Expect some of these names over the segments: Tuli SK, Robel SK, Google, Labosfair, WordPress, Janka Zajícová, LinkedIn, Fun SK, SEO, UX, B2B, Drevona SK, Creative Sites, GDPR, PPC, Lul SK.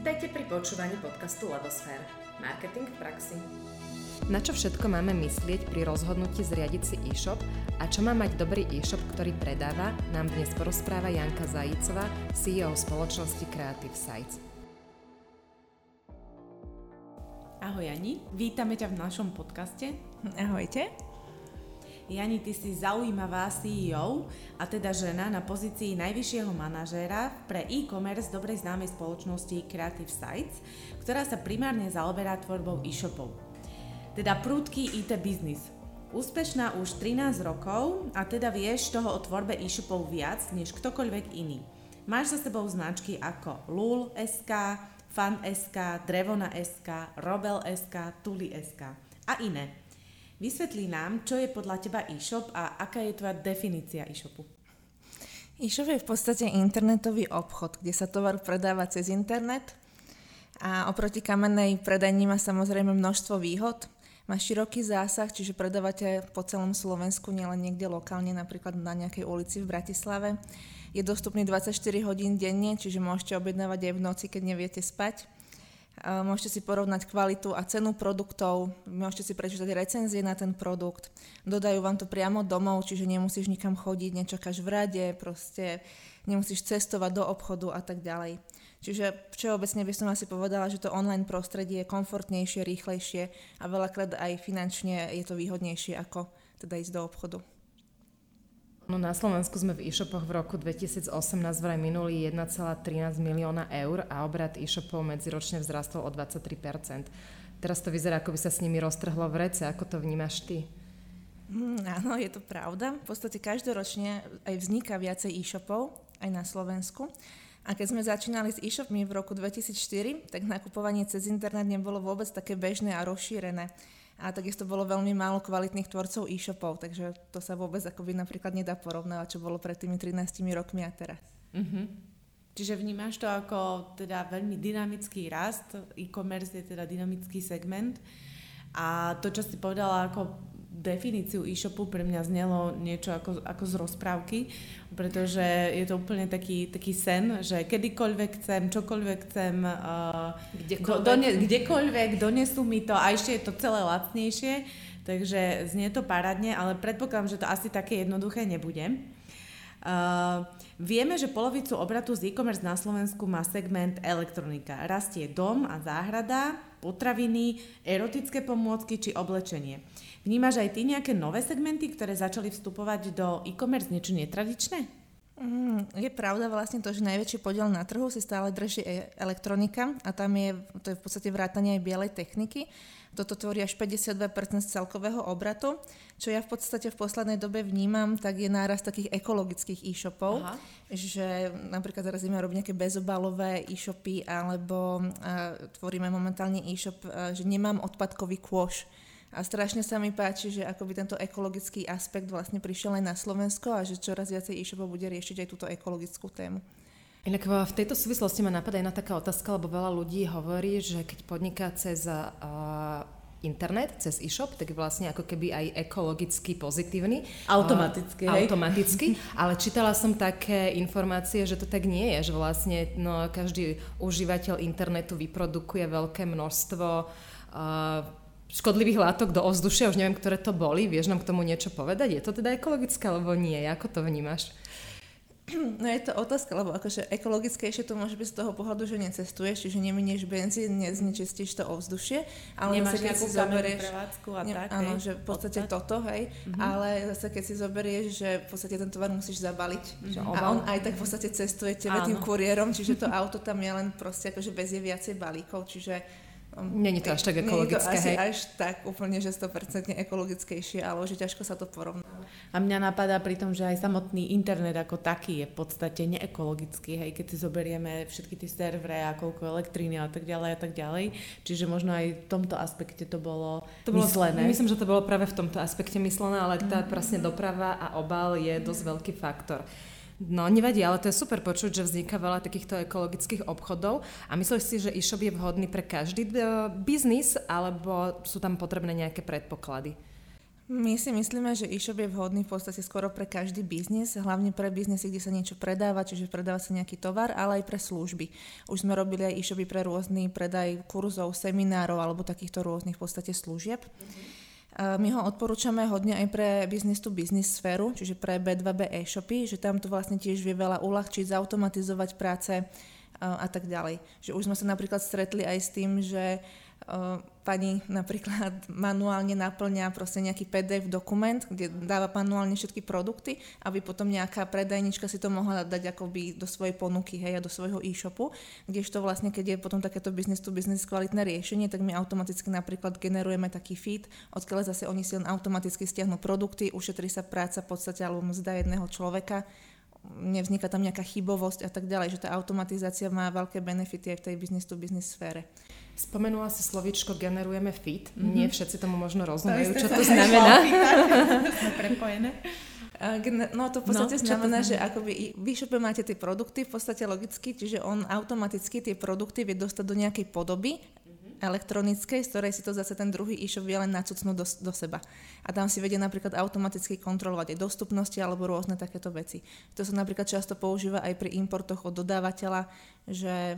Vítajte pri počúvaní podcastu Labosfair. Marketing v praxi. Na čo všetko máme myslieť pri rozhodnutí zriadiť si e-shop a čo má mať dobrý e-shop, ktorý predáva, nám dnes porozpráva Janka Zajícová, CEO spoločnosti Creative Sites. Ahoj Jani, vítame ťa v našom podcaste. Ahojte. Jani, ty si zaujímavá CEO, a teda žena na pozícii najvyššieho manažéra pre e-commerce dobrej známej spoločnosti Creative Sites, ktorá sa primárne zaoberá tvorbou e-shopov. Teda prudký IT biznis. Úspešná už 13 rokov a teda vieš toho o tvorbe e-shopov viac než ktokoľvek iný. Máš za sebou značky ako Lul SK, Fun SK, Drevona SK, Robel SK, Tuli SK a iné. Vysvetlí nám, čo je podľa teba e-shop a aká je tvoja definícia e-shopu. E-shop je v podstate internetový obchod, kde sa tovar predáva cez internet a oproti kamennej predajni má samozrejme množstvo výhod. Má široký zásah, čiže predávate po celom Slovensku, nielen niekde lokálne, napríklad na nejakej ulici v Bratislave. Je dostupný 24 hodín denne, čiže môžete objednávať aj v noci, keď neviete spať. Môžete si porovnať kvalitu a cenu produktov, môžete si prečítať recenzie na ten produkt, dodajú vám to priamo domov, čiže nemusíš nikam chodiť, nečakáš v rade, proste nemusíš cestovať do obchodu a tak ďalej. Čiže všeobecne by som asi povedala, že to online prostredie je komfortnejšie, rýchlejšie a veľakrát aj finančne je to výhodnejšie ako teda ísť do obchodu. No, na Slovensku sme v e-shopoch v roku 2018 vraj minuli 1,13 milióna eur a obrat e-shopov medziročne vzrastol o 23%. Teraz to vyzerá, ako by sa s nimi roztrhlo vrece. Ako to vnímaš ty? Áno, je to pravda. V podstate každoročne aj vzniká viacej e-shopov, aj na Slovensku. A keď sme začínali s e-shopmi v roku 2004, tak nakupovanie cez internet nebolo vôbec také bežné a rozšírené. A takisto bolo veľmi málo kvalitných tvorcov e-shopov, takže to sa vôbec akoby napríklad nedá porovnávať, čo bolo pred tými 13 rokmi a teraz. Mm-hmm. Čiže vnímaš to ako teda veľmi dynamický rast, e-commerce je teda dynamický segment a to, čo si povedala ako definíciu e-shopu, pre mňa znelo niečo ako z rozprávky, pretože je to úplne taký sen, že kedykoľvek chcem, čokoľvek chcem, kdekoľvek, donesú mi to a ešte je to celé lacnejšie, takže znie to parádne, ale predpokladám, že to asi také jednoduché nebude. Vieme, že polovicu obratu z e-commerce na Slovensku má segment elektronika. Rastie dom a záhrada, potraviny, erotické pomôcky či oblečenie. Vnímaš aj ty nejaké nové segmenty, ktoré začali vstupovať do e-commerce, niečo netradičné? Je pravda vlastne to, že najväčší podiel na trhu si stále drží elektronika a tam to je v podstate vrátanie aj bielej techniky. Toto tvorí až 52% z celkového obratu. Čo ja v podstate v poslednej dobe vnímam, tak je nárast takých ekologických e-shopov. Aha. Že napríklad teraz ideme robiť nejaké bezobalové e-shopy alebo tvoríme momentálne e-shop, že nemám odpadkový kôš. A strašne sa mi páči, že akoby tento ekologický aspekt vlastne prišiel aj na Slovensko a že čoraz viacej e-shopov bude riešiť aj túto ekologickú tému. Inak v tejto súvislosti ma napadá jedna taká otázka, lebo veľa ľudí hovorí, že keď podniká cez internet, cez e-shop, tak vlastne ako keby aj ekologicky pozitívny. Automaticky. Ale čítala som také informácie, že to tak nie je, že vlastne každý užívateľ internetu vyprodukuje veľké množstvo škodlivých látok do ovzdušia, už neviem, ktoré to boli. Vieš nám k tomu niečo povedať? Je to teda ekologické, alebo nie? Ako to vnímaš? No je to otázka, lebo akože ekologickejšie to môže byť z toho pohľadu, že necestuješ, čiže neminieš benzín, neznečistíš to ovzdušie. Ale nemáš nejakú kamennú prevádzku a tak. Áno, že v podstate toto, hej. Mm-hmm. Ale zase keď si zoberieš, že v podstate ten tovar musíš zabaliť. Mm-hmm. A on aj tak v podstate cestuje tebe tým kuriérom, čiže to auto tam je len proste akože vezie viacej balíkov, čiže není to až tak ekologické, hej? Asi až tak úplne, že 100% ekologickejšie, ale že ťažko sa to porovná. A mňa napadá pri tom, že aj samotný internet ako taký je v podstate neekologický, hej? Keď si zoberieme všetky tie servery a koľko elektriny a tak ďalej, čiže možno aj v tomto aspekte to bolo myslené. Myslím, že to bolo práve v tomto aspekte myslené, ale tá presne doprava a obal je dosť veľký faktor. No, nevadí, ale to je super počuť, že vzniká veľa takýchto ekologických obchodov a myslíš si, že e-shop je vhodný pre každý biznis alebo sú tam potrebné nejaké predpoklady? My si myslíme, že e-shop je vhodný v podstate skoro pre každý biznis, hlavne pre biznisy, kde sa niečo predáva, čiže predáva sa nejaký tovar, ale aj pre služby. Už sme robili aj e-shopy pre rôzny predaj kurzov, seminárov alebo takýchto rôznych v podstate služieb. My ho odporúčame hodne aj pre business-to-business sféru, čiže pre B2B e-shopy, že tam to vlastne tiež vie veľa uľahčiť, zautomatizovať práce a tak ďalej. Že už sme sa napríklad stretli aj s tým, že pani napríklad manuálne naplňa proste nejaký PDF dokument, kde dáva manuálne všetky produkty, aby potom nejaká predajnička si to mohla dať akoby do svojej ponuky, hej, a do svojho e-shopu, kdežto vlastne, keď je potom takéto business to business kvalitné riešenie, tak my automaticky napríklad generujeme taký feed, odkiaľ zase oni si len automaticky stiahnu produkty, ušetrí sa práca v podstate alebo mzda jedného človeka, nevzniká tam nejaká chybovosť a tak ďalej, že tá automatizácia má veľké benefity aj v tej business-to-business sfére. Spomenula si slovíčko generujeme feed, nie všetci tomu možno rozumejú, čo to znamená. Sme prepojené. No to v podstate znamená, že akoby v e-shope máte tie produkty v podstate logicky, čiže on automaticky tie produkty vie dostať do nejakej podoby elektronickej, z ktorej si to zase ten druhý e-shop vie len nacucnúť do seba. A tam si vedie napríklad automaticky kontrolovať aj dostupnosti alebo rôzne takéto veci. To sa napríklad často používa aj pri importoch od dodávateľa, že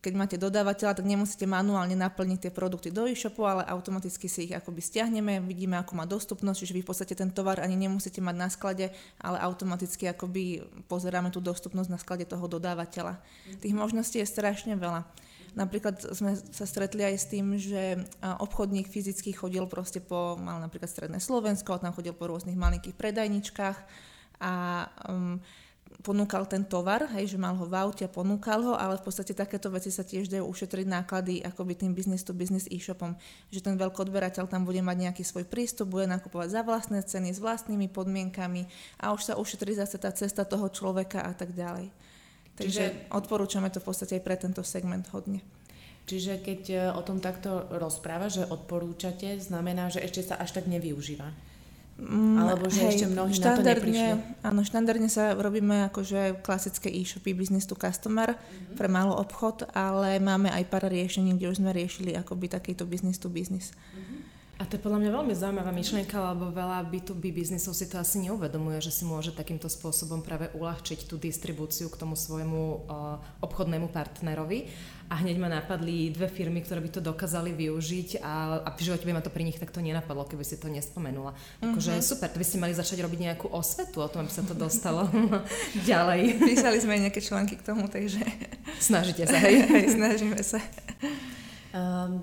keď máte dodávateľa, tak nemusíte manuálne naplniť tie produkty do e-shopu, ale automaticky si ich akoby stiahneme, vidíme, ako má dostupnosť, čiže vy v podstate ten tovar ani nemusíte mať na sklade, ale automaticky akoby pozeráme tú dostupnosť na sklade toho dodávateľa. Tých možností je strašne veľa. Napríklad sme sa stretli aj s tým, že obchodník fyzicky chodil proste mal napríklad stredné Slovensko, tam chodil po rôznych malinkých predajničkách a ponúkal ten tovar, hej, že mal ho v aute a ponúkal ho, ale v podstate takéto veci sa tiež dajú ušetriť náklady akoby tým business to business e-shopom, že ten veľkoodberateľ tam bude mať nejaký svoj prístup, bude nakupovať za vlastné ceny s vlastnými podmienkami a už sa ušetrí zase tá cesta toho človeka a tak ďalej. Takže odporúčame to v podstate aj pre tento segment hodne. Čiže keď o tom takto rozprávaš, že odporúčate, znamená, že ešte sa až tak nevyužíva? Alebo že ešte mnohí na to neprišli? Áno, štandardne sa robíme akože klasické e-shopy business to customer pre malý obchod, ale máme aj pár riešení, kde už sme riešili akoby takýto business to business. A to je podľa mňa veľmi zaujímavá myšlienka, lebo veľa B2B biznisov si to asi neuvedomuje, že si môže takýmto spôsobom práve uľahčiť tú distribúciu k tomu svojmu obchodnému partnerovi. A hneď ma napadli dve firmy, ktoré by to dokázali využiť a v živote by ma to pri nich takto nenapadlo, keby si to nespomenula. Takže super, to by ste mali začať robiť nejakú osvetu o tom, aby sa to dostalo ďalej. Písali sme aj nejaké články k tomu, takže... Snažite sa, hej? Snažíme sa.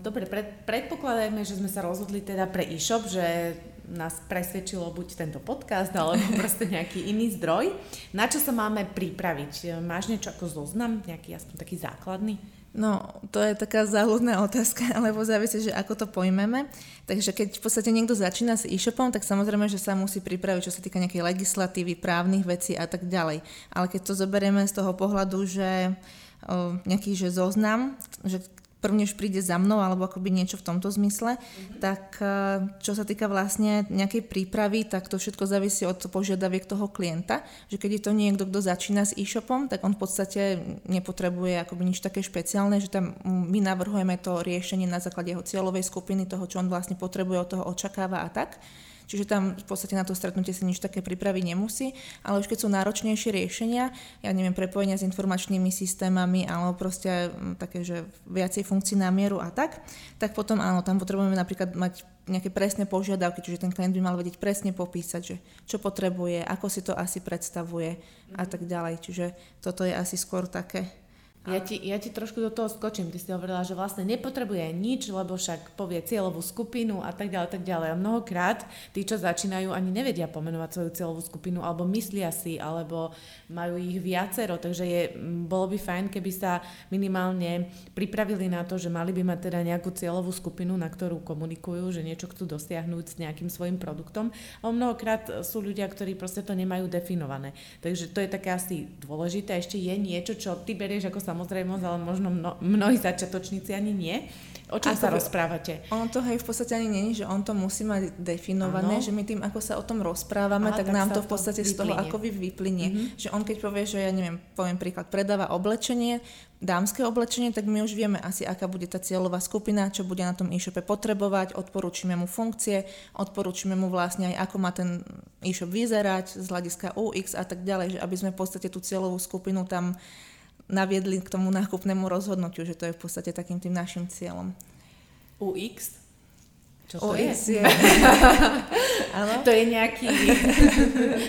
Dobre, predpokladajme, že sme sa rozhodli teda pre e-shop, že nás presvedčilo buď tento podcast alebo proste nejaký iný zdroj. Na čo sa máme pripraviť? Máš niečo ako zoznam, nejaký aspoň taký základný? No, to je taká záľudná otázka, lebo závisí, že ako to pojmeme. Takže keď v podstate niekto začína s e-shopom, tak samozrejme, že sa musí pripraviť, čo sa týka nejakej legislatívy, právnych vecí a tak ďalej. Ale keď to zoberieme z toho pohľadu, že nejaký že zoznam, že prvnež príde za mnou, alebo akoby niečo v tomto zmysle, tak čo sa týka vlastne nejakej prípravy, tak to všetko závisí od požiadaviek toho klienta, že keď je to niekto, kto začína s e-shopom, tak on v podstate nepotrebuje akoby nič také špeciálne, že tam my navrhujeme to riešenie na základe jeho cieľovej skupiny, toho, čo on vlastne potrebuje, od toho očakáva a tak. Čiže tam v podstate na to stretnutie sa nič také pripraviť nemusí, ale už keď sú náročnejšie riešenia, ja neviem, prepojenia s informačnými systémami alebo proste také, že viacej funkcií na mieru a tak potom áno, tam potrebujeme napríklad mať nejaké presné požiadavky, čiže ten klient by mal vedieť presne popísať, že čo potrebuje, ako si to asi predstavuje a tak ďalej. Čiže toto je asi skôr také... Ja ti trošku do toho skočím. Ty si hovorila, že vlastne nepotrebuje nič, lebo však povie cieľovú skupinu a tak ďalej, tak ďalej. A mnohokrát tí, čo začínajú, ani nevedia pomenovať svoju cieľovú skupinu, alebo myslia si, alebo majú ich viacero. Takže bolo by fajn, keby sa minimálne pripravili na to, že mali by mať teda nejakú cieľovú skupinu, na ktorú komunikujú, že niečo chcú dosiahnuť s nejakým svojim produktom. A mnohokrát sú ľudia, ktorí proste to nemajú definované. Takže to je také asi dôležité. Ešte je niečo, čo ty berieš ako samozrejmosť, ale možno mnohí začiatočníci ani nie. O čom sa rozprávate? On to, hej, v podstate ani není, že on to musí mať definované, ano. Že my tým, ako sa o tom rozprávame, tak nám to v podstate vyplynie. Z toho ako vyplynie. Mm-hmm. Že on keď povie, že ja neviem, poviem príklad, predáva oblečenie, dámske oblečenie, tak my už vieme asi, aká bude tá cieľová skupina, čo bude na tom e-shope potrebovať, odporúčime mu funkcie, odporúčime mu vlastne aj, ako má ten e-shop vyzerať z hľadiska UX a tak ďalej, že aby sme v podstate tú cieľovú skupinu tam naviedli k tomu nákupnému rozhodnutiu, že to je v podstate takým tým našim cieľom. UX? Čo to UX je? To je nejaký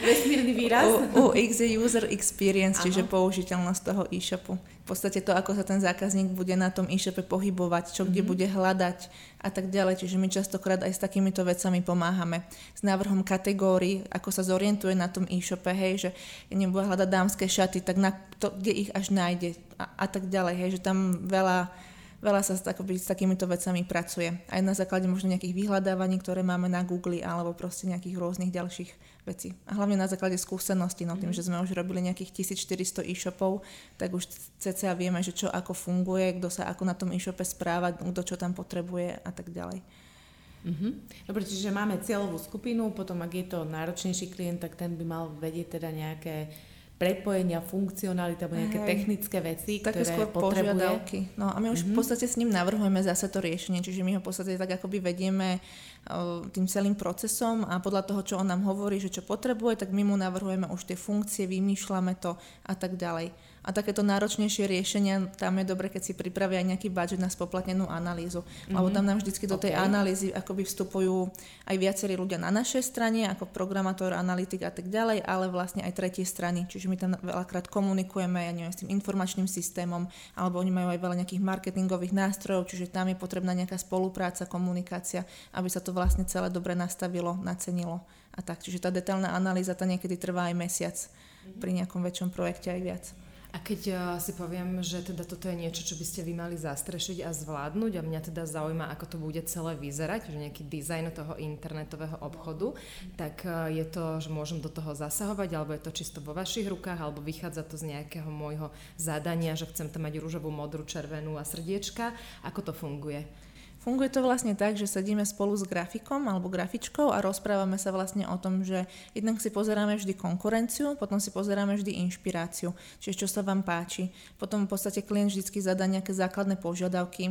vesmírny výraz? UX je user experience, čiže použiteľnosť toho e-shopu. V podstate to, ako sa ten zákazník bude na tom e-shope pohybovať, čo kde bude hľadať a tak ďalej. Čiže my častokrát aj s takýmito vecami pomáhame. S návrhom kategórií, ako sa zorientuje na tom e-shope, hej, že nebude hľadať dámske šaty, tak na to, kde ich až nájde a tak ďalej. Hej, že tam veľa sa s takýmito vecami pracuje. Aj na základe možno nejakých vyhľadávaní, ktoré máme na Google alebo proste nejakých rôznych ďalších vecí. A hlavne na základe skúseností, no tým, že sme už robili nejakých 1400 e-shopov, tak už cca vieme, že čo ako funguje, kto sa ako na tom e-shope správa, kto čo tam potrebuje a tak ďalej. Dobre, čiže máme cieľovú skupinu, potom ak je to náročnejší klient, tak ten by mal vedieť teda nejaké prepojenia, funkcionality alebo nejaké technické veci, také ktoré potrebuje. Požiadavky. No a my už v podstate s ním navrhujeme zase to riešenie, čiže my ho v podstate tak akoby vedieme tým celým procesom a podľa toho, čo on nám hovorí, že čo potrebuje, tak my mu navrhujeme už tie funkcie, vymýšľame to a tak ďalej. A takéto náročnejšie riešenia, tam je dobre, keď si pripravia nejaký budget na spoplatnenú analýzu. Lebo tam nám vždycky do tej analýzy akoby vstupujú aj viacerí ľudia na našej strane, ako programátor, analytik a tak ďalej, ale vlastne aj tretie strany. Čiže my tam veľakrát komunikujeme, ja neviem, s tým informačným systémom, alebo oni majú aj veľa nejakých marketingových nástrojov, čiže tam je potrebná nejaká spolupráca, komunikácia, aby sa to vlastne celé dobre nastavilo, nacenilo a tak. Čiže tá detailná analýza tá niekedy trvá aj mesiac, pri nejakom väčšom projekte aj viac. A keď si poviem, že teda toto je niečo, čo by ste vy mali zastrešiť a zvládnuť a mňa teda zaujíma, ako to bude celé vyzerať, že nejaký dizajn toho internetového obchodu, tak je to, že môžem do toho zasahovať, alebo je to čisto vo vašich rukách, alebo vychádza to z nejakého môjho zadania, že chcem tam mať ružovú, modrú, červenú a srdiečka. Ako to funguje? Funguje to vlastne tak, že sedíme spolu s grafikom alebo grafičkou a rozprávame sa vlastne o tom, že jednak si pozeráme vždy konkurenciu, potom si pozeráme vždy inšpiráciu, čiže čo sa vám páči. Potom v podstate klient vždy zadá nejaké základné požiadavky,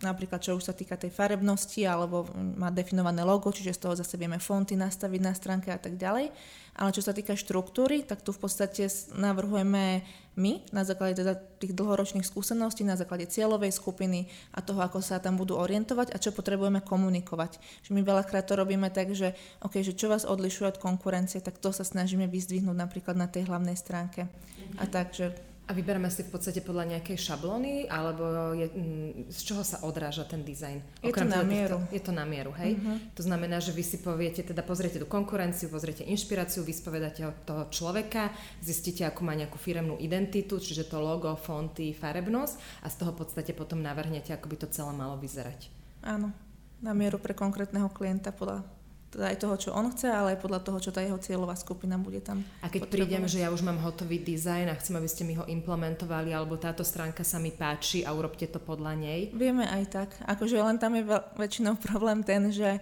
napríklad čo už sa týka tej farebnosti alebo má definované logo, čiže z toho zase vieme fonty nastaviť na stránke a tak ďalej. Ale čo sa týka štruktúry, tak tu v podstate navrhujeme my na základe teda tých dlhoročných skúseností, na základe cieľovej skupiny a toho, ako sa tam budú orientovať a čo potrebujeme komunikovať. Že my veľakrát to robíme tak, že, okay, že čo vás odlišuje od konkurencie, tak to sa snažíme vyzdvihnúť napríklad na tej hlavnej stránke. A takže a vyberáme si v podstate podľa nejakej šablóny, alebo z čoho sa odráža ten dizajn? Je to na mieru. Je to na mieru, hej? To znamená, že vy si poviete, teda pozriete tú konkurenciu, pozriete inšpiráciu, vyspovedáte toho človeka, zistíte, ako má nejakú firemnú identitu, čiže to logo, fonty, farebnosť a z toho v podstate potom navrhnete, ako by to celé malo vyzerať. Áno, na mieru pre konkrétneho klienta podľa teda aj toho, čo on chce, ale aj podľa toho, čo tá jeho cieľová skupina bude tam. A keď prídem, že ja už mám hotový dizajn a chcem, aby ste mi ho implementovali, alebo táto stránka sa mi páči a urobte to podľa nej? Vieme aj tak. Akože len tam je väčšinou problém ten, že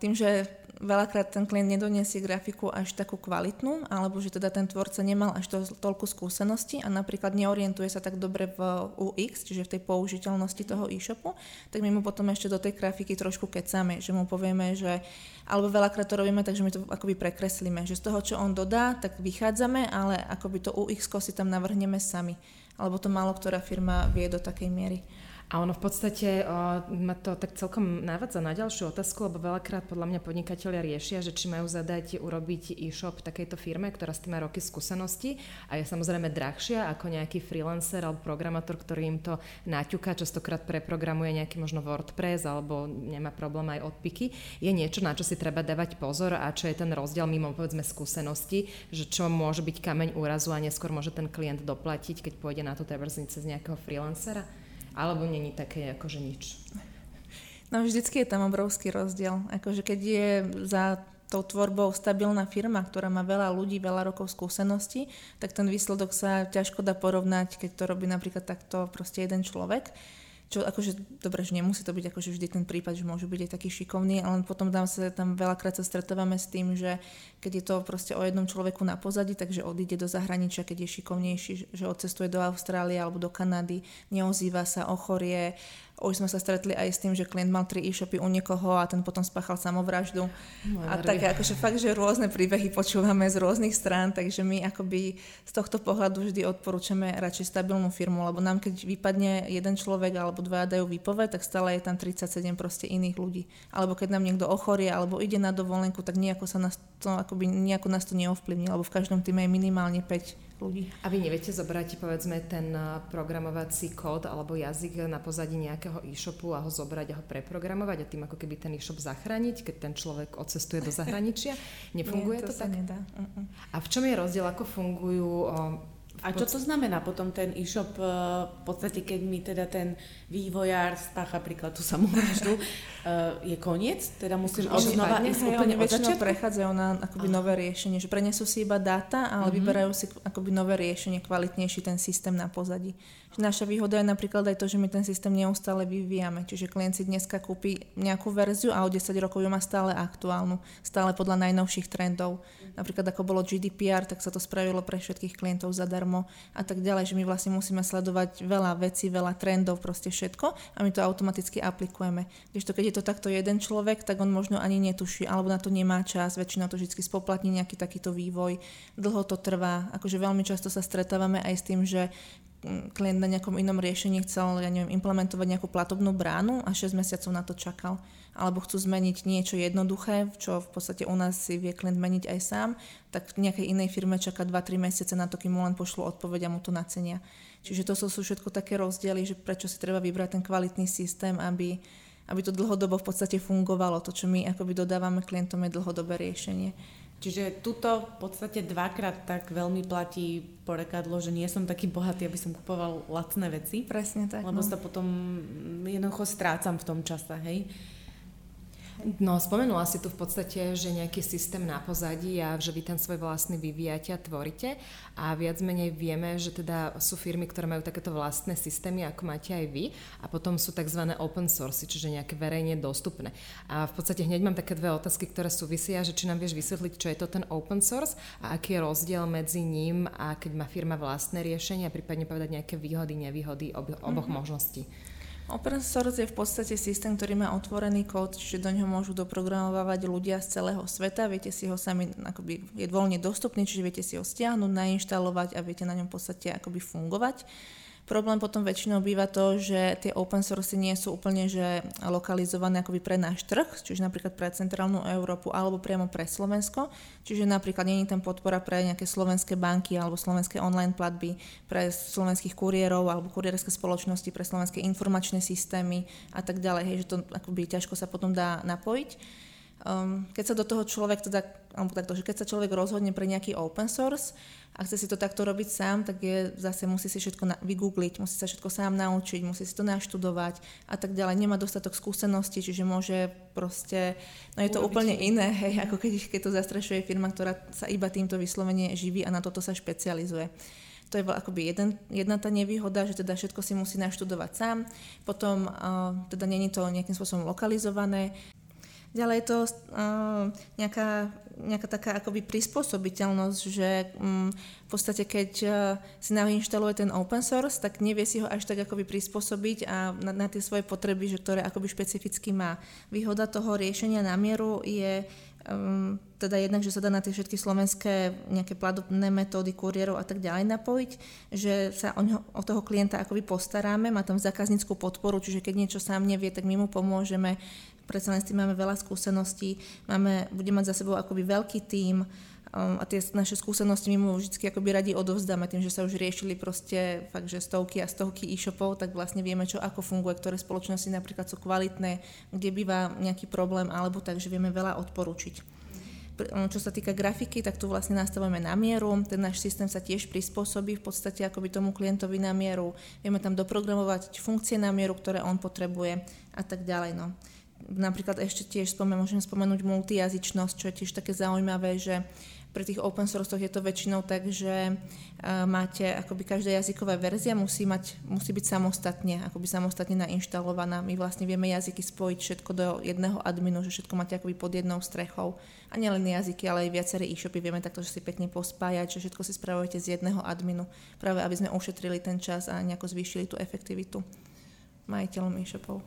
tým, že veľakrát ten klient nedoniesie grafiku až takú kvalitnú, alebo že teda ten tvorca nemal až toľko skúseností a napríklad neorientuje sa tak dobre v UX, čiže v tej použiteľnosti toho e-shopu, tak my mu potom ešte do tej grafiky trošku kecáme, že mu povieme, že alebo veľakrát to robíme tak, že my to akoby prekreslíme, že z toho, čo on dodá, tak vychádzame, ale akoby to UX-ko si tam navrhneme sami, alebo to málo ktorá firma vie do takej miery. A ono v podstate ma to tak celkom navádza na ďalšiu otázku, lebo veľakrát podľa mňa podnikatelia riešia, že či majú zadať urobiť e-shop takejto firme, ktorá s tým má roky skúsenosti a je samozrejme drahšia ako nejaký freelancer alebo programátor, ktorý im to naťuká, častokrát preprogramuje nejaký možno WordPress alebo nemá problém aj odpiky. Je niečo, na čo si treba dávať pozor a čo je ten rozdiel mimo povedzme skúsenosti, že čo môže byť kameň úrazu a neskôr môže ten klient doplatiť, keď pôjde na to z nejakého freelancera? Alebo není také akože nič. No vždycky je tam obrovský rozdiel. Akože keď je za tou tvorbou stabilná firma, ktorá má veľa ľudí, veľa rokov skúseností, tak ten výsledok sa ťažko dá porovnať, keď to robí napríklad takto proste jeden človek. Čo akože, dobre, že nemusí to byť akože vždy ten prípad, že môžu byť aj taký šikovný, ale potom tam veľakrát sa stretávame s tým, že keď je to proste o jednom človeku na pozadí, takže odíde do zahraničia, keď je šikovnejší, že odcestuje do Austrálie alebo do Kanady, neozýva sa, ochorie. Už sme sa stretli aj s tým, že klient mal 3 e-shopy u niekoho a ten potom spáchal samovraždu. A tak akože fakt, že rôzne príbehy počúvame z rôznych strán, takže my akoby z tohto pohľadu vždy odporúčame radšej stabilnú firmu, lebo nám keď vypadne jeden človek alebo dva dajú výpoveď, tak stále je tam 37 proste iných ľudí. Alebo keď nám niekto ochorie, alebo ide na dovolenku, tak nejako nás to neovplyvní, lebo v každom týme je minimálne 5 ľudí. A vy neviete zobrať, povedzme, ten programovací kód alebo jazyk na pozadí nejakého e-shopu a ho zobrať a ho preprogramovať a tým ako keby ten e-shop zachrániť, keď ten človek odcestuje do zahraničia? Nefunguje? Nie, to sa tak? Nedá. A v čom je rozdiel, ako fungujú... A čo to znamená potom ten e-shop, v podstate keď mi teda ten vývojár spácha príklad tú samovraždu, je koniec? Teda musím odznova ísť úplne od začiatku? Prechádzajú na akoby nové riešenie, že prenesú si iba dáta, ale vyberajú si akoby nové riešenie, kvalitnejší ten systém na pozadí. Naša výhoda je napríklad aj to, že my ten systém neustále vyvíjame, čiže klient si dneska kúpi nejakú verziu a o 10 rokov ju má stále aktuálnu, stále podľa najnovších trendov. Napríklad ako bolo GDPR, tak sa to spravilo pre všetkých klientov zadarmo a tak ďalej, že my vlastne musíme sledovať veľa vecí, veľa trendov, proste všetko a my to automaticky aplikujeme. Kdežto keď je to takto jeden človek, tak on možno ani netuší, alebo na to nemá čas, väčšinou to vždy spoplatní nejaký takýto vývoj, dlho to trvá, akože veľmi často sa stretávame aj s tým, že klient na nejakom inom riešení chcel, implementovať nejakú platobnú bránu a 6 mesiacov na to čakal. Alebo chcú zmeniť niečo jednoduché, čo v podstate u nás si vie klient meniť aj sám, tak v nejakej inej firme čaká 2-3 mesiace na to, kým mu len pošlo odpoveď a mu to nacenia. Čiže to sú všetko také rozdiely, že prečo si treba vybrať ten kvalitný systém, aby to dlhodobo v podstate fungovalo. To, čo my akoby dodávame klientom, je dlhodobé riešenie. Čiže tuto v podstate dvakrát tak veľmi platí porekadlo, že nie som taký bohatý, aby som kupoval lacné veci. Presne tak. Lebo sa potom jednoducho strácam v tom čase, hej? No, spomenula si tu v podstate, že nejaký systém na pozadí a že vy ten svoj vlastný vyvíjate a tvoríte a viac menej vieme, že teda sú firmy, ktoré majú takéto vlastné systémy, ako máte aj vy a potom sú tzv. Open source, čiže nejaké verejne dostupné. A v podstate hneď mám také dve otázky, ktoré súvisia, že či nám vieš vysvetliť, čo je to ten open source a aký je rozdiel medzi ním a keď má firma vlastné riešenie a prípadne povedať nejaké výhody, nevýhody oboch možností. Open source je v podstate systém, ktorý má otvorený kód, čiže do ňoho môžu doprogramovať ľudia z celého sveta, viete si ho sami, akoby je voľne dostupný, čiže viete si ho stiahnuť, nainštalovať a viete na ňom v podstate akoby fungovať. Problém potom väčšinou býva to, že tie open source nie sú úplne že lokalizované akoby pre náš trh, čiže napríklad pre centrálnu Európu alebo priamo pre Slovensko, čiže napríklad nie je tam podpora pre nejaké slovenské banky alebo slovenské online platby, pre slovenských kuriérov alebo kuriérske spoločnosti, pre slovenské informačné systémy a tak ďalej, hej, že to akoby ťažko sa potom dá napojiť. Keď sa do toho človek teda, alebo takto, že keď sa človek rozhodne pre nejaký open source a chce si to takto robiť sám, tak je zase musí si všetko vygoogliť, musí sa všetko sám naučiť, musí si to naštudovať a tak ďalej. Nemá dostatok skúseností, čiže môže proste, no je to úplne iné, hej, ako keď to zastrešuje firma, ktorá sa iba týmto vyslovene živí a na toto sa špecializuje. To je akoby jedna tá nevýhoda, že teda všetko si musí naštudovať sám, potom teda nie je to nejakým spôsobom lokalizované. Ďalej je to nejaká taká akoby prispôsobiteľnosť, že v podstate keď si nainštaluje ten open source, tak nevie si ho až tak akoby prispôsobiť a na tie svoje potreby, že ktoré akoby špecificky má. Výhoda toho riešenia na mieru je teda jednak, že sa dá na tie všetky slovenské nejaké platobné metódy kuriérov a tak ďalej napojiť, že sa o toho klienta akoby postaráme, má tam zákazníckú podporu, čiže keď niečo sám nevie, tak my mu pomôžeme, predsa len s tým máme veľa skúseností, budeme mať za sebou akoby veľký tím a tie naše skúsenosti my mu vždy akoby radi odovzdáme tým, že sa už riešili proste fakt, že stovky a stovky e-shopov, tak vlastne vieme, čo ako funguje, ktoré spoločnosti napríklad sú kvalitné, kde býva nejaký problém, alebo tak, že vieme veľa odporučiť. Čo sa týka grafiky, tak tu vlastne nastavujeme na mieru, ten náš systém sa tiež prispôsobí v podstate akoby tomu klientovi na mieru, vieme tam doprogramovať funkcie na mieru, ktoré on potrebuje a tak ďalej, no. napríklad ešte tiež môžem spomenúť multijazyčnosť, čo je tiež také zaujímavé, že pri tých open source je to väčšinou tak, že máte akoby každá jazyková verzia musí byť samostatne nainštalovaná. My vlastne vieme jazyky spojiť všetko do jedného adminu, že všetko máte akoby pod jednou strechou. A nielen jazyky, ale aj viaceré e-shopy vieme takto, že si pekne pospájať, že všetko si spravujete z jedného adminu, práve aby sme ušetrili ten čas a nejako zvýšili tú efektivitu majiteľom e-shopov.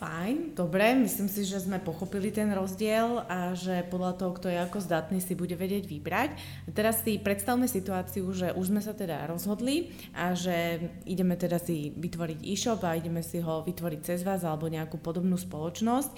Fajn, dobre, myslím si, že sme pochopili ten rozdiel a že podľa toho, kto je ako zdatný, si bude vedieť vybrať. Teraz si predstavme situáciu, že už sme sa teda rozhodli a že ideme teda si vytvoriť e-shop a ideme si ho vytvoriť cez vás alebo nejakú podobnú spoločnosť.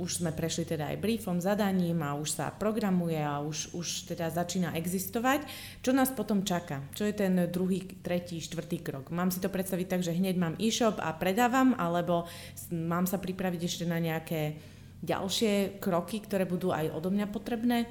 Už sme prešli teda aj briefom, zadaním a už sa programuje a už teda začína existovať. Čo nás potom čaká? Čo je ten druhý, tretí, štvrtý krok? Mám si to predstaviť tak, že hneď mám e-shop a predávam, alebo mám sa pripraviť ešte na nejaké ďalšie kroky, ktoré budú aj odo mňa potrebné?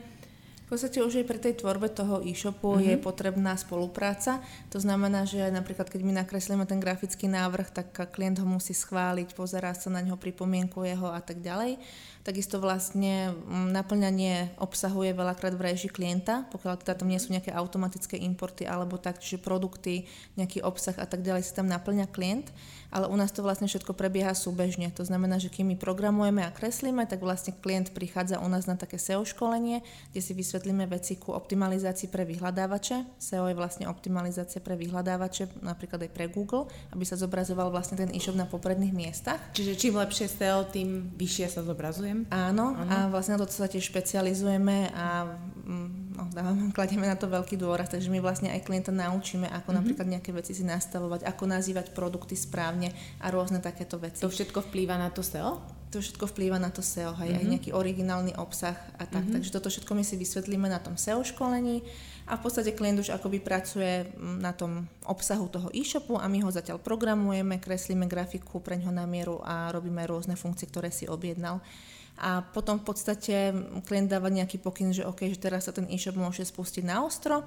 V podstate už aj pri tej tvorbe toho e-shopu je potrebná spolupráca. To znamená, že napríklad keď my nakreslíme ten grafický návrh, tak klient ho musí schváliť, pozerá sa na ňo, pripomienkuje ho a tak ďalej. Takisto vlastne naplňanie obsahuje veľakrát v réžii klienta, pokiaľ teda tam nie sú nejaké automatické importy alebo tak, čiže produkty, nejaký obsah a tak ďalej si tam naplňa klient. Ale u nás to vlastne všetko prebieha súbežne. To znamená, že keď my programujeme a kreslíme, tak vlastne klient prichádza u nás na také SEO školenie, kde si vysvetlíme veci ku optimalizácii pre vyhľadávače. SEO je vlastne optimalizácia pre vyhľadávače, napríklad aj pre Google, aby sa zobrazoval vlastne ten e-shop na popredných miestach. Čiže čím lepšie SEO, tým vyššie sa zobrazujem. Áno, a vlastne na to sa tiež špecializujeme a kladieme na to veľký dôraz, takže my vlastne aj klienta naučíme, ako napríklad nejaké veci si nastavovať, ako nazývať produkty správne a rôzne takéto veci. To všetko vplýva na to SEO? To všetko vplýva na to SEO, aj nejaký originálny obsah a tak. Takže toto všetko my si vysvetlíme na tom SEO školení a v podstate klient už akoby pracuje na tom obsahu toho e-shopu a my ho zatiaľ programujeme, kreslíme grafiku pre ňho na mieru a robíme rôzne funkcie, ktoré si objednal. A potom v podstate klient dáva nejaký pokyn, že OK, že teraz sa ten e-shop môže spustiť na ostro.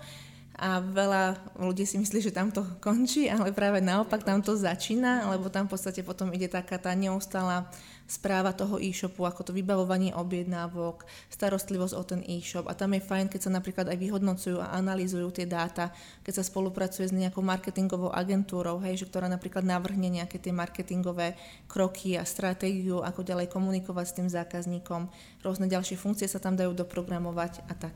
A veľa ľudí si myslí, že tam to končí, ale práve naopak tam to začína, lebo tam v podstate potom ide taká tá neustála správa toho e-shopu, ako to vybavovanie objednávok, starostlivosť o ten e-shop. A tam je fajn, keď sa napríklad aj vyhodnocujú a analýzujú tie dáta, keď sa spolupracuje s nejakou marketingovou agentúrou, hej, že ktorá napríklad navrhne nejaké tie marketingové kroky a stratégiu, ako ďalej komunikovať s tým zákazníkom. Rôzne ďalšie funkcie sa tam dajú doprogramovať a tak.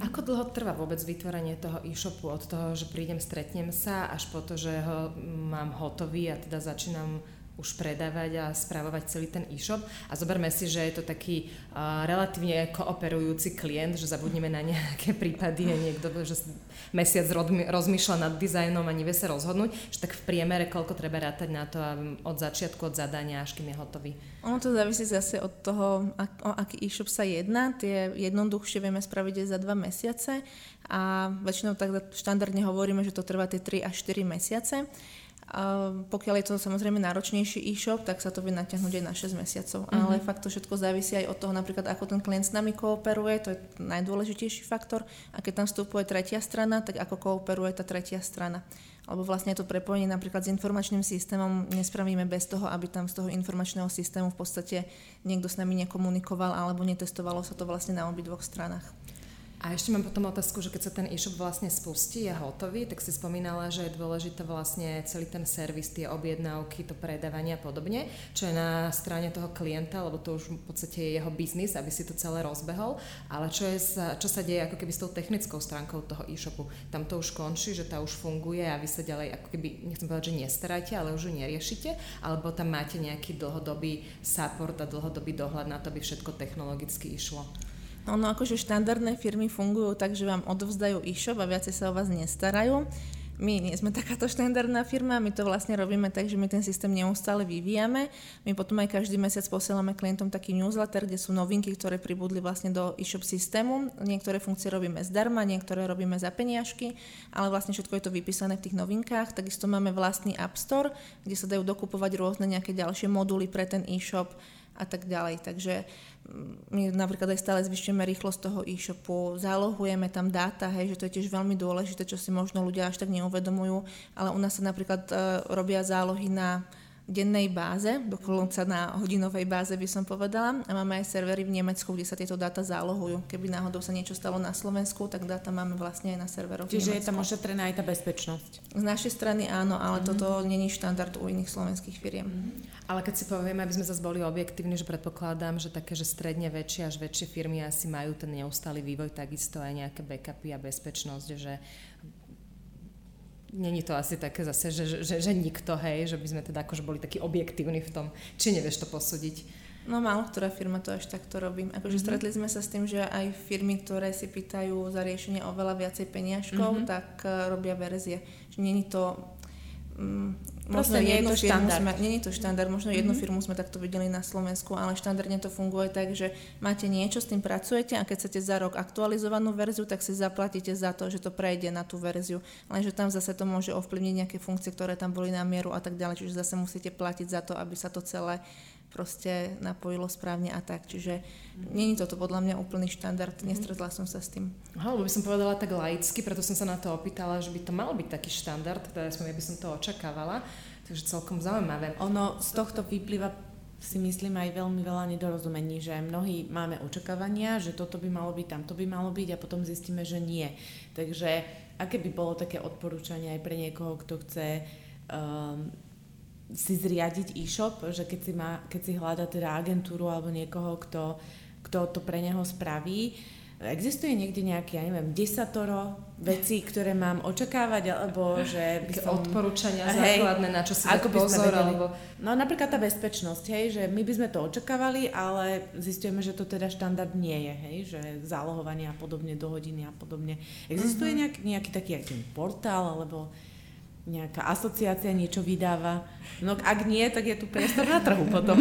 Ako dlho trvá vôbec vytvorenie toho e-shopu od toho, že prídem, stretnem sa, až po to, že ho mám hotový a teda začínam už predávať a správovať celý ten e-shop? A zoberme si, že je to taký relatívne kooperujúci klient, že zabudneme na nejaké prípady a niekto, že mesiac rozmýšľa nad dizajnom a nevie sa rozhodnúť, že tak v priemere koľko treba rátať na to od začiatku, od zadania, až kým je hotový? Ono to závisí zase od toho, o aký e-shop sa jedná. Tie jednoduchšie vieme spraviť aj za 2 mesiace a väčšinou tak štandardne hovoríme, že to trvá tie 3 až 4 mesiace. Pokiaľ je to samozrejme náročnejší e-shop, tak sa to vie natiahnuť aj na 6 mesiacov. Mm-hmm. Ale fakt to všetko závisí aj od toho, napríklad ako ten klient s nami kooperuje, to je najdôležitejší faktor. A keď tam vstupuje tretia strana, tak ako kooperuje tá tretia strana. Alebo vlastne to prepojenie napríklad s informačným systémom nespravíme bez toho, aby tam z toho informačného systému v podstate niekto s nami nekomunikoval alebo netestovalo sa to vlastne na obidvoch stranách. A ešte mám potom otázku, že keď sa ten e-shop vlastne spustí a hotový, tak si spomínala, že je dôležité vlastne celý ten servis, tie objednávky, to predávanie a podobne, čo je na strane toho klienta, lebo to už v podstate je jeho biznis, aby si to celé rozbehol, ale čo sa deje ako keby s tou technickou stránkou toho e-shopu? Tam to už končí, že tá už funguje a vy sa ďalej ako keby, nechcem povedať, že nestaráte, ale už ju neriešite, alebo tam máte nejaký dlhodobý support a dlhodobý dohľad na to, aby všetko technologicky išlo? No akože štandardné firmy fungujú tak, že vám odovzdajú e-shop a viacej sa o vás nestarajú. My nie sme takáto štandardná firma, my to vlastne robíme tak, že my ten systém neustále vyvíjame. My potom aj každý mesiac posielame klientom taký newsletter, kde sú novinky, ktoré pribudli vlastne do e-shop systému. Niektoré funkcie robíme zdarma, niektoré robíme za peniažky, ale vlastne všetko je to vypísané v tých novinkách. Takisto máme vlastný App Store, kde sa dajú dokupovať rôzne nejaké ďalšie moduly pre ten e-shop a tak ďalej. Takže my napríklad aj stále zvyšujeme rýchlosť toho e-shopu, zálohujeme tam dáta, hej, že to je tiež veľmi dôležité, čo si možno ľudia až tak neuvedomujú, ale u nás sa napríklad robia zálohy na dennej báze, dokonca na hodinovej báze by som povedala. A máme aj servery v Nemecku, kde sa tieto dáta zálohujú. Keby náhodou sa niečo stalo na Slovensku, tak dáta máme vlastne aj na serveroch v Nemecku. Čiže je tam ošetrená aj tá bezpečnosť? Z našej strany áno, ale toto není štandard u iných slovenských firiem. Ale keď si povieme, aby sme zase boli objektívni, že predpokladám, že také, že stredne väčšie až väčšie firmy asi majú ten neustály vývoj, takisto aj nejaké backupy a bezpečnosť, že není to asi také zase, že nikto, hej, že by sme teda akože boli takí objektívni v tom, či nevieš to posúdiť. No málo ktorá firma to až takto robí. Akože stretli sme sa s tým, že aj firmy, ktoré si pýtajú za riešenie oveľa viacej peniažkov, tak robia verzie. Čiže není to... Možno jednu firmu sme, nie je to štandard, možno jednu firmu sme takto videli na Slovensku, ale štandardne to funguje tak, že máte niečo, s tým pracujete a keď chcete za rok aktualizovanú verziu, tak si zaplatíte za to, že to prejde na tú verziu. Lenže tam zase to môže ovplyvniť nejaké funkcie, ktoré tam boli na mieru a tak ďalej, čiže zase musíte platiť za to, aby sa to celé proste napojilo správne a tak. Čiže nie je toto podľa mňa úplný štandard, nestretla som sa s tým. Alebo by som povedala tak laicky, preto som sa na to opýtala, že by to mal byť taký štandard, teda ja by som to očakávala, takže celkom zaujímavé. Ono z tohto vyplýva, si myslím, aj veľmi veľa nedorozumení, že mnohí máme očakávania, že toto by malo byť, tamto by malo byť a potom zistíme, že nie. Takže aké by bolo také odporúčanie aj pre niekoho, kto chce... si zriadiť e-shop, že keď si hľada teda agentúru alebo niekoho, kto to pre neho spraví. Existuje niekde nejaké, ja neviem, 10 vecí, ktoré mám očakávať, alebo že by som... Odporúčania základné, na čo si dať pozor, alebo... No napríklad tá bezpečnosť, hej, že my by sme to očakávali, ale zistujeme, že to teda štandard nie je, hej, že zálohovanie a podobne, do hodiny a podobne. Existuje nejaký taký portál, alebo... nejaká asociácia niečo vydáva. No ak nie, tak je tu priestor na trhu potom.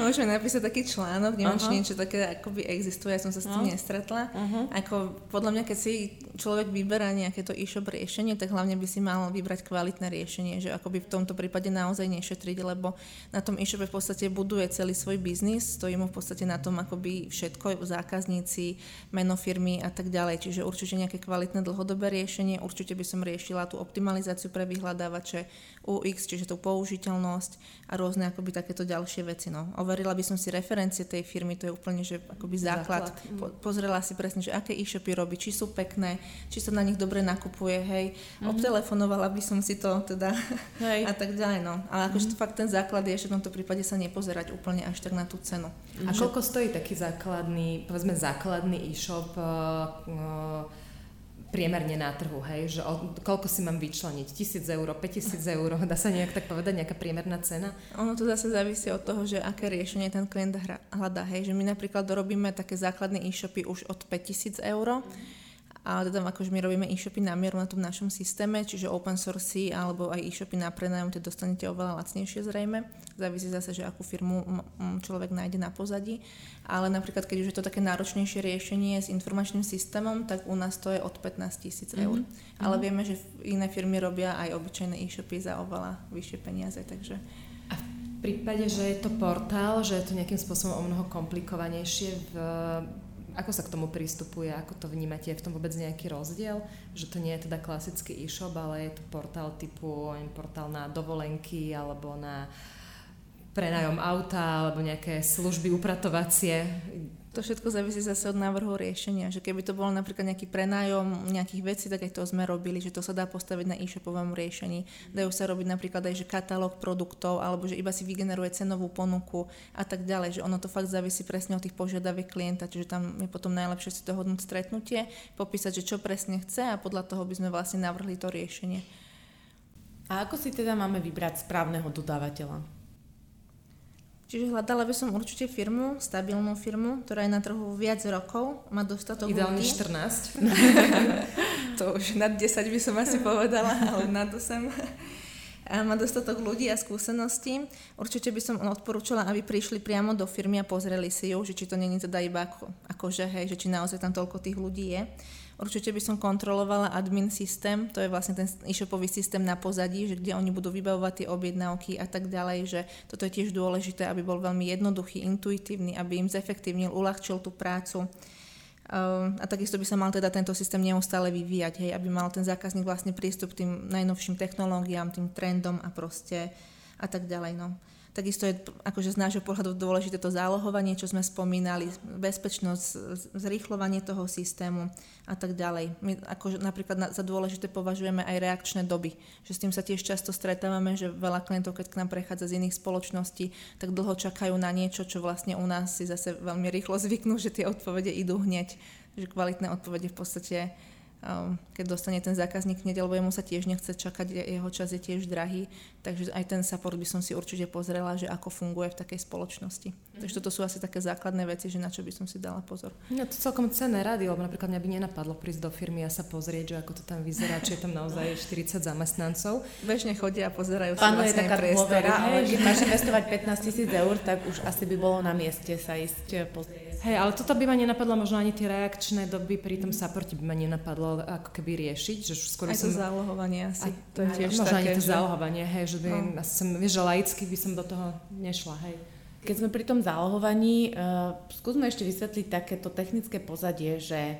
Môžeme napísať taký článok, neviem, či niečo také akoby existuje, ja som sa s tým nestretla. Ako podľa mňa, keď si človek vyberá nejaké to e-shop riešenie, tak hlavne by si mal vybrať kvalitné riešenie, že akoby v tomto prípade naozaj nešetriť, lebo na tom e-shope v podstate buduje celý svoj biznis, stojí mu v podstate na tom akoby všetko, zákazníci, meno firmy a tak ďalej. Čiže určite nejaké kvalitné dlhodobé riešenie, určite by som riešila tú optimalizáciu pre vyhľadávače, UX, čiže tú použiteľnosť a rôzne akoby takéto ďalšie veci. No. Overila by som si referencie tej firmy, to je úplne že akoby základ. Pozrela si presne, že aké e-shopy robí, či sú pekné, či sa na nich dobre nakupuje, hej. Obtelefonovala by som si to teda a tak ďalej. No. Ale akože to fakt ten základ je, že v tomto prípade sa nepozerať úplne až tak na tú cenu. A koľko stojí taký základný, povedzme základný e-shop priemerne na trhu, hej, že koľko si mám vyčleniť, 1,000 eur, 5,000 eur, dá sa nejak tak povedať, nejaká priemerná cena? Ono to zase závisí od toho, že aké riešenie ten klient hľadá, hej, že my napríklad robíme také základné e-shopy už od 5,000 eur, ale teda akože my robíme e-shopy na mieru na tom našom systéme, čiže open source alebo aj e-shopy na prenájom, tie dostanete oveľa lacnejšie zrejme, závisí zase, že akú firmu človek nájde na pozadí. Ale napríklad, keď už je to také náročnejšie riešenie s informačným systémom, tak u nás to je od 15,000 eur. Ale vieme, že iné firmy robia aj obyčajné e-shopy za oveľa vyššie peniaze, takže... A v prípade, že je to portál, že je to nejakým spôsobom o mnoho komplikovanejšie, ako sa k tomu pristupuje, ako to vnímate? Je v tom vôbec nejaký rozdiel? Že to nie je teda klasický e-shop, ale je to portál typu, portál na dovolenky alebo na... prenajom auta alebo nejaké služby upratovacie. To všetko závisí zase od návrhu riešenia, že keby to bolo napríklad nejaký prenájom nejakých vecí, tak aj to sme robili, že to sa dá postaviť na e-shopovom riešení. Dajú sa robiť napríklad aj, že katalóg produktov, alebo že iba si vygeneruje cenovú ponuku a tak ďalej, že ono to fakt závisí presne od tých požiadaviek klienta, čiže tam je potom najlepšie si dohodnúť stretnutie, popísať, že čo presne chce a podľa toho by sme vlastne navrhli to riešenie. A ako si teda máme vybrať správneho dodávateľa? Čiže hľadala by som určite firmu, stabilnú firmu, ktorá je na trhu viac rokov, má dostatok ľudí. Ideálne 14. To už nad 10 by som asi povedala, ale nad 8. A má dostatok ľudí a skúseností. Určite by som odporúčala, aby prišli priamo do firmy a pozreli si ju, že či to nie je teda iba akože, hej, že či naozaj tam toľko tých ľudí je. Určite by som kontrolovala admin systém, to je vlastne ten e-shopový systém na pozadí, že kde oni budú vybavovať tie objednávky a tak ďalej, že toto je tiež dôležité, aby bol veľmi jednoduchý, intuitívny, aby im zefektívnil, uľahčil tú prácu. A takisto by sa mal teda tento systém neustále vyvíjať, hej, aby mal ten zákazník vlastne prístup k tým najnovším technológiám, tým trendom a proste a tak ďalej. No. Takisto je akože z nášho pohľadu dôležité to zálohovanie, čo sme spomínali, bezpečnosť, zrýchľovanie toho systému a tak ďalej. My akože napríklad za dôležité považujeme aj reakčné doby, že s tým sa tiež často stretávame, že veľa klientov, keď k nám prechádza z iných spoločností, tak dlho čakajú na niečo, čo vlastne u nás si zase veľmi rýchlo zvyknú, že tie odpovede idú hneď, že kvalitné odpovede v podstate, keď dostane ten zákazník hneď, lebo jemu sa tiež nechce čakať, jeho čas je tiež drahý, takže aj ten support by som si určite pozrela, že ako funguje v takej spoločnosti. Mm-hmm. Takže toto sú asi také základné veci, že na čo by som si dala pozor. No to celkom cenné rady, lebo napríklad mňa by nenapadlo prísť do firmy a sa pozrieť, že ako to tam vyzerá, či je tam naozaj 40 zamestnancov. Bežne chodia a pozerajú sa vlastne priestor. Ale keď máš investovať 15 000 eur, tak už asi by bolo na mieste sa ísť pozrieť. Hej, ale toto by ma nenapadlo, možno ani tie reakčné doby pri tom supporte by ma nenapadlo ako keby riešiť, že skôr aj to zálohovanie asi. To je tiež možno také, ani to zálohovanie, hej, že by že laicky by som do toho nešla, hej. Keď sme pri tom zálohovaní, skúsme ešte vysvetliť takéto technické pozadie, že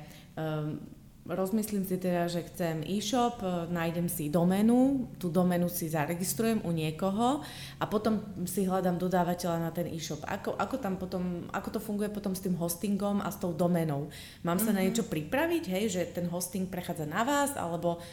rozmyslím si teda, že chcem e-shop, nájdem si doménu, tú doménu si zaregistrujem u niekoho a potom si hľadám dodávateľa na ten e-shop. Ako tam potom, ako to funguje potom s tým hostingom a s tou doménou? Mám sa na niečo pripraviť, hej, že ten hosting prechádza na vás, alebo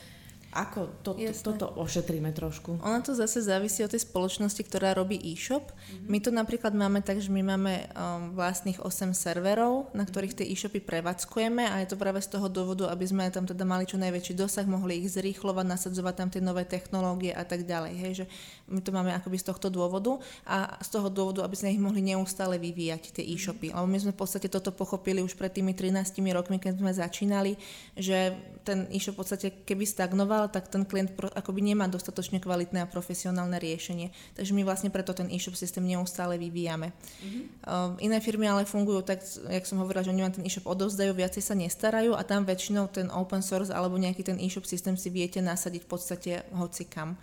ako toto ošetríme trošku? Ono to zase závisí od tej spoločnosti, ktorá robí e-shop. My to napríklad máme tak, že my máme vlastných 8 serverov, na ktorých tie e-shopy prevádzkujeme a je to práve z toho dôvodu, aby sme tam teda mali čo najväčší dosah, mohli ich zrýchlovať, nasadzovať tam tie nové technológie a tak ďalej. Hej, že my to máme akoby z tohto dôvodu a z toho dôvodu, aby sme ich mohli neustále vyvíjať tie e-shopy. Lebo my sme v podstate toto pochopili už pred tými 13 rokmi, keď sme začínali, že ten e-shop v podstate keby stagnoval, tak ten klient akoby nemá dostatočne kvalitné a profesionálne riešenie. Takže my vlastne preto ten e-shop systém neustále vyvíjame. Iné firmy ale fungujú tak, jak som hovorila, že oni vám ten e-shop odovzdajú, viacej sa nestarajú a tam väčšinou ten open source alebo nejaký ten e-shop systém si viete nasadiť v podstate hocikam.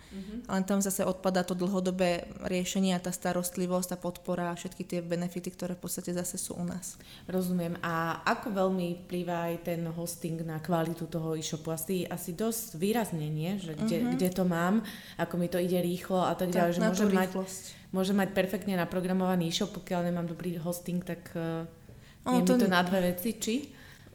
Ale tam zase odpadá to dlhodobé riešenie a tá starostlivosť, tá podpora a všetky tie benefity, ktoré v podstate zase sú u nás. Rozumiem. A ako veľmi vplýva aj ten hosting na kvalitu toho e-shopu? Asi dosť výrazný, že kde to mám, ako mi to ide rýchlo a tak ďalej, že môžem mať perfektne naprogramovaný e-shop, pokiaľ nemám dobrý hosting, tak je to na dve veci, či?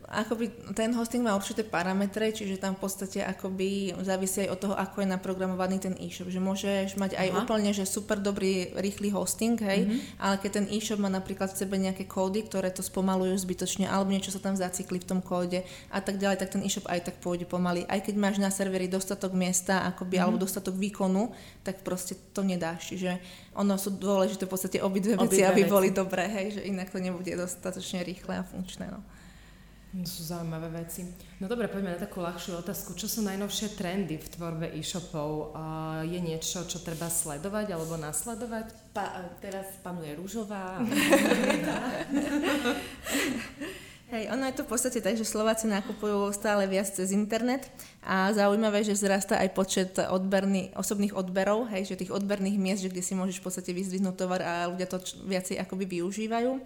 Akoby ten hosting má určité parametre, čiže tam v podstate akoby závisí aj od toho, ako je naprogramovaný ten e-shop. Že môžeš mať aj úplne, že super dobrý, rýchly hosting, hej, ale keď ten e-shop má napríklad v sebe nejaké kódy, ktoré to spomalujú zbytočne, alebo niečo sa tam zacykli v tom kóde a tak ďalej, tak ten e-shop aj tak pôjde pomaly. Aj keď máš na serveri dostatok miesta, akoby, alebo dostatok výkonu, tak proste to nedáš. Čiže ono sú dôležité v podstate obidve veci, aby boli dobré, hej, že inak to nebude dostatočne rýchle a funkčné, no. To sú zaujímavé veci. No dobre, poďme na takú ľahšiu otázku. Čo sú najnovšie trendy v tvorbe e-shopov? Je niečo, čo treba sledovať alebo nasledovať? Teraz panuje rúžová. Hej, ono je to v podstate tak, že Slováci nakupujú stále viac cez internet a zaujímavé, že vzrastá aj počet osobných odberov, hej, že tých odberných miest, že kde si môžeš v podstate vyzdvihnúť tovar a ľudia to viacej akoby využívajú.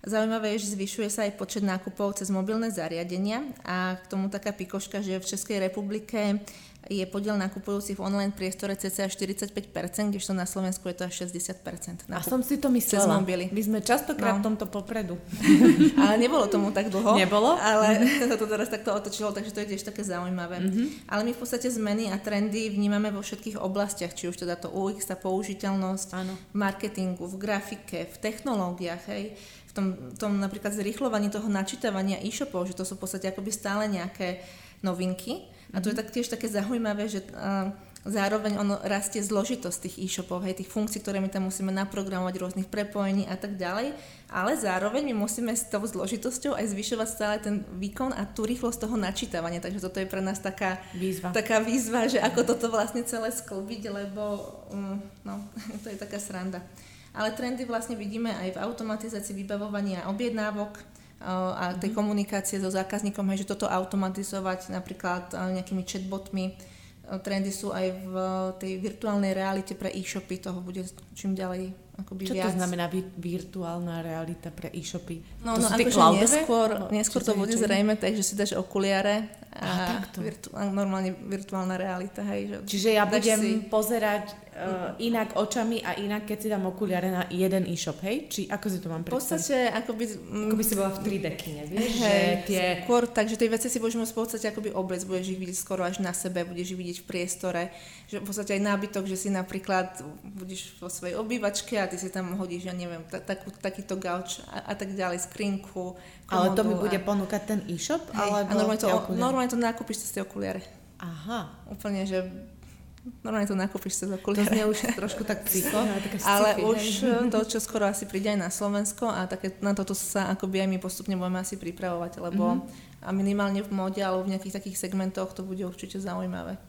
Zaujímavé je, že zvyšuje sa aj počet nákupov cez mobilné zariadenia a k tomu taká pikoška, že v Českej republike je podiel nakupujúcich v online priestore cca 45%, kdežto na Slovensku je to až 60%. A som si to myslela. My sme častokrát v tomto popredu. Ale nebolo tomu tak dlho. Nebolo? Ale to teraz takto otočilo, takže to je tiež také zaujímavé. Ale my v podstate zmeny a trendy vnímame vo všetkých oblastiach, či už teda to UX, tá použiteľnosť, v marketingu, v grafike, v technológiách, hej. V tom napríklad zrýchľovaní toho načítavania e-shopov, že to sú v podstate akoby stále nejaké novinky. A to je tiež také zaujímavé, že zároveň ono rastie zložitosť tých e-shopov, hej, tých funkcií, ktoré my tam musíme naprogramovať, rôznych prepojení a tak ďalej. Ale zároveň my musíme s tou zložitosťou aj zvyšovať stále ten výkon a tú rýchlosť toho načítavania. Takže toto je pre nás taká výzva, že ako toto vlastne celé sklbiť, lebo to je taká sranda. Ale trendy vlastne vidíme aj v automatizácii vybavovania objednávok a tej komunikácie so zákazníkom, hej, že toto automatizovať napríklad nejakými chatbotmi. Trendy sú aj v tej virtuálnej realite pre e-shopy, toho bude čím ďalej akoby viac. Čo to znamená virtuálna realita pre e-shopy? No, to sú tie cloudové? Neskôr to bude zrejme, takže si dáš okuliare a normálne virtuálna realita. Hej, že čiže ja budem pozerať inak očami a inak, keď si dám okuliare na jeden e-shop, hej? Či ako si to mám predstaviť? V podstate, ako by si bola v 3D kine, vieš? Skôr, takže tie veci si budeš môcť v podstate akoby obliec, budeš ich vidieť skoro až na sebe, budeš ich vidieť v priestore, že v podstate aj nábytok, že si napríklad budeš vo svojej obývačke a ty si tam hodíš, ja neviem, takýto gauč a tak ďalej, skrinku, komodu. Ale to mi bude ponúkať ten e-shop? A normálne to nakúpiš cez tie okuliare. Aha. Úplne, že normálne to nakúpiš cez okuliare. To znie už trošku tak psycho, ale už to, čo skoro asi príde aj na Slovensko a také, na toto sa akoby aj my postupne budeme asi pripravovať, lebo a minimálne v móde alebo v nejakých takých segmentoch to bude určite zaujímavé.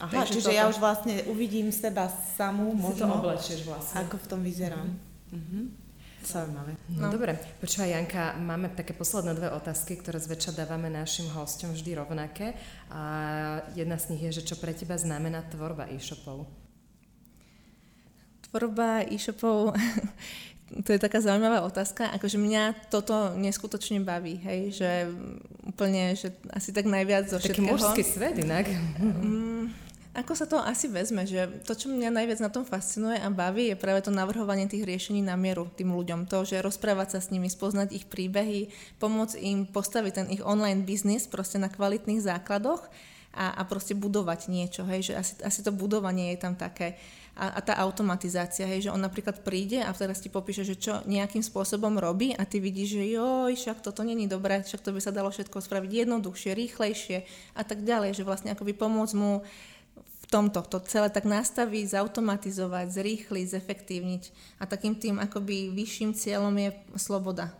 Aha, takže čiže toto... ja už vlastne uvidím seba samú, možno, vlastne. Ako v tom vyzerám. Mhm. Zaujímavé. No dobre, počúva Janka, máme také posledné dve otázky, ktoré zväčša dávame našim hosťom vždy rovnaké a jedna z nich je, že čo pre teba znamená tvorba e-shopov? Tvorba e-shopov, to je taká zaujímavá otázka, akože mňa toto neskutočne baví, hej, že úplne, že asi tak najviac zo všetkého. Taký mužský svet inak. Ako sa to asi vezme, že to, čo mňa najviac na tom fascinuje a baví, je práve to navrhovanie tých riešení na mieru tým ľuďom. To, že rozprávať sa s nimi, spoznať ich príbehy, pomôcť im postaviť ten ich online biznis proste na kvalitných základoch a proste budovať niečo, hej, že asi to budovanie je tam také. A tá automatizácia, hej, že on napríklad príde a teraz ti popíše, že čo nejakým spôsobom robí a ty vidíš, že joj, však toto není dobré, však to by sa dalo všetko spraviť jednoduchšie, rýchlejšie a tak ďalej, že vlastne akoby pomôcť mu v tomto, to celé tak nastaviť, zautomatizovať, zrýchliť, zefektívniť. A takým tým akoby vyšším cieľom je sloboda.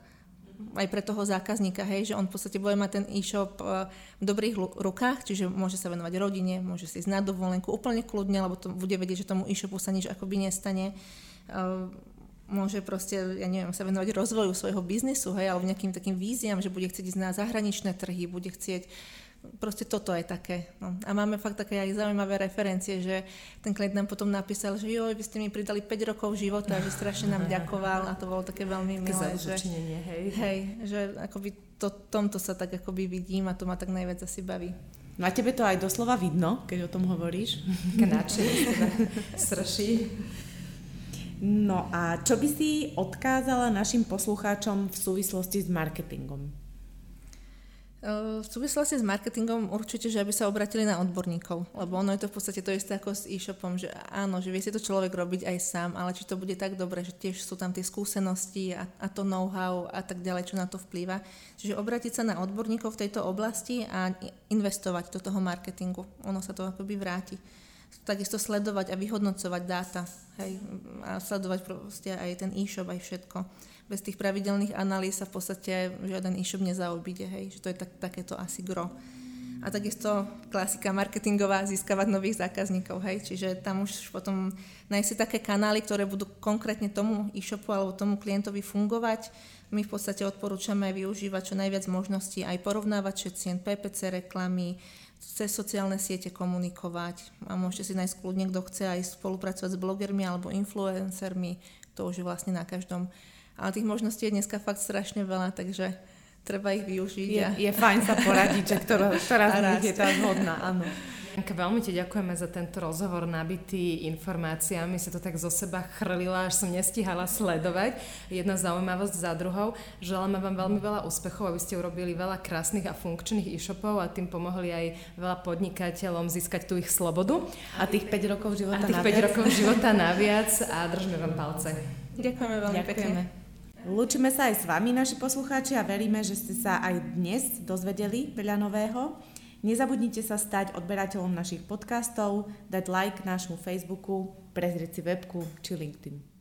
Aj pre toho zákazníka, hej, že on v podstate bude mať ten e-shop v dobrých rukách, čiže môže sa venovať rodine, môže si ísť na dovolenku úplne kľudne, lebo to bude vedieť, že tomu e-shopu sa nič akoby nestane. Môže proste, ja neviem, sa venovať rozvoju svojho biznisu, hej, alebo nejakým takým víziám, že bude chcieť ísť na zahraničné trhy, bude chcieť. Proste toto je také. No. A máme fakt také aj zaujímavé referencie, že ten klient nám potom napísal, že joj, vy ste mi pridali 5 rokov života, že strašne nám ďakoval a to bolo také veľmi milé. Také zaučinenie, hej. Hej, že akoby tomto sa tak akoby vidím a to ma tak najviac asi baví. No a tebe to aj doslova vidno, keď o tom hovoríš. Knáči, teda straší. No a čo by si odkázala našim poslucháčom v súvislosti s marketingom? V súvislosti s marketingom určite, že aby sa obratili na odborníkov, lebo ono je to v podstate to isté ako s e-shopom, že áno, že vie si to človek robiť aj sám, ale či to bude tak dobre, že tiež sú tam tie skúsenosti a to know-how a tak ďalej, čo na to vplýva. Čiže obrátiť sa na odborníkov v tejto oblasti a investovať do toho marketingu. Ono sa to akoby vráti. Takisto sledovať a vyhodnocovať dáta, hej, a sledovať proste aj ten e-shop, aj všetko. Bez tých pravidelných analýz sa v podstate žiaden e-shop nezaobíde, hej, že to je takéto asi gro. A takisto klasika marketingová, získavať nových zákazníkov, hej, čiže tam už potom nájsť si také kanály, ktoré budú konkrétne tomu e-shopu alebo tomu klientovi fungovať. My v podstate odporúčame využívať čo najviac možností, aj porovnávať cien, PPC reklamy, cez sociálne siete komunikovať a môžete si nájsť kľudne, kto chce aj spolupracovať s blogermi alebo influencermi, to už je vlastne na každom. Ale tých možností je dneska fakt strašne veľa, takže treba ich využiť. Je fajn sa poradiť, že ktorá z nich je tá zhodná, áno. Janka, veľmi ti ďakujeme za tento rozhovor nabitý informáciami, sa to tak zo seba chrlila, až som nestihala sledovať. Jedna zaujímavosť za druhou. Želáme vám veľmi veľa úspechov, aby ste urobili veľa krásnych a funkčných e-shopov a tým pomohli aj veľa podnikateľom získať tú ich slobodu. A tých 5 rokov života naviac. A držme vám palce. Ďakujeme veľmi pekne. Lúčime sa aj s vami, naši poslucháči, a veríme, že ste sa aj dnes dozvedeli veľa nového. Nezabudnite sa stať odberateľom našich podcastov, dať like nášmu Facebooku, prezrieť si webku či LinkedIn.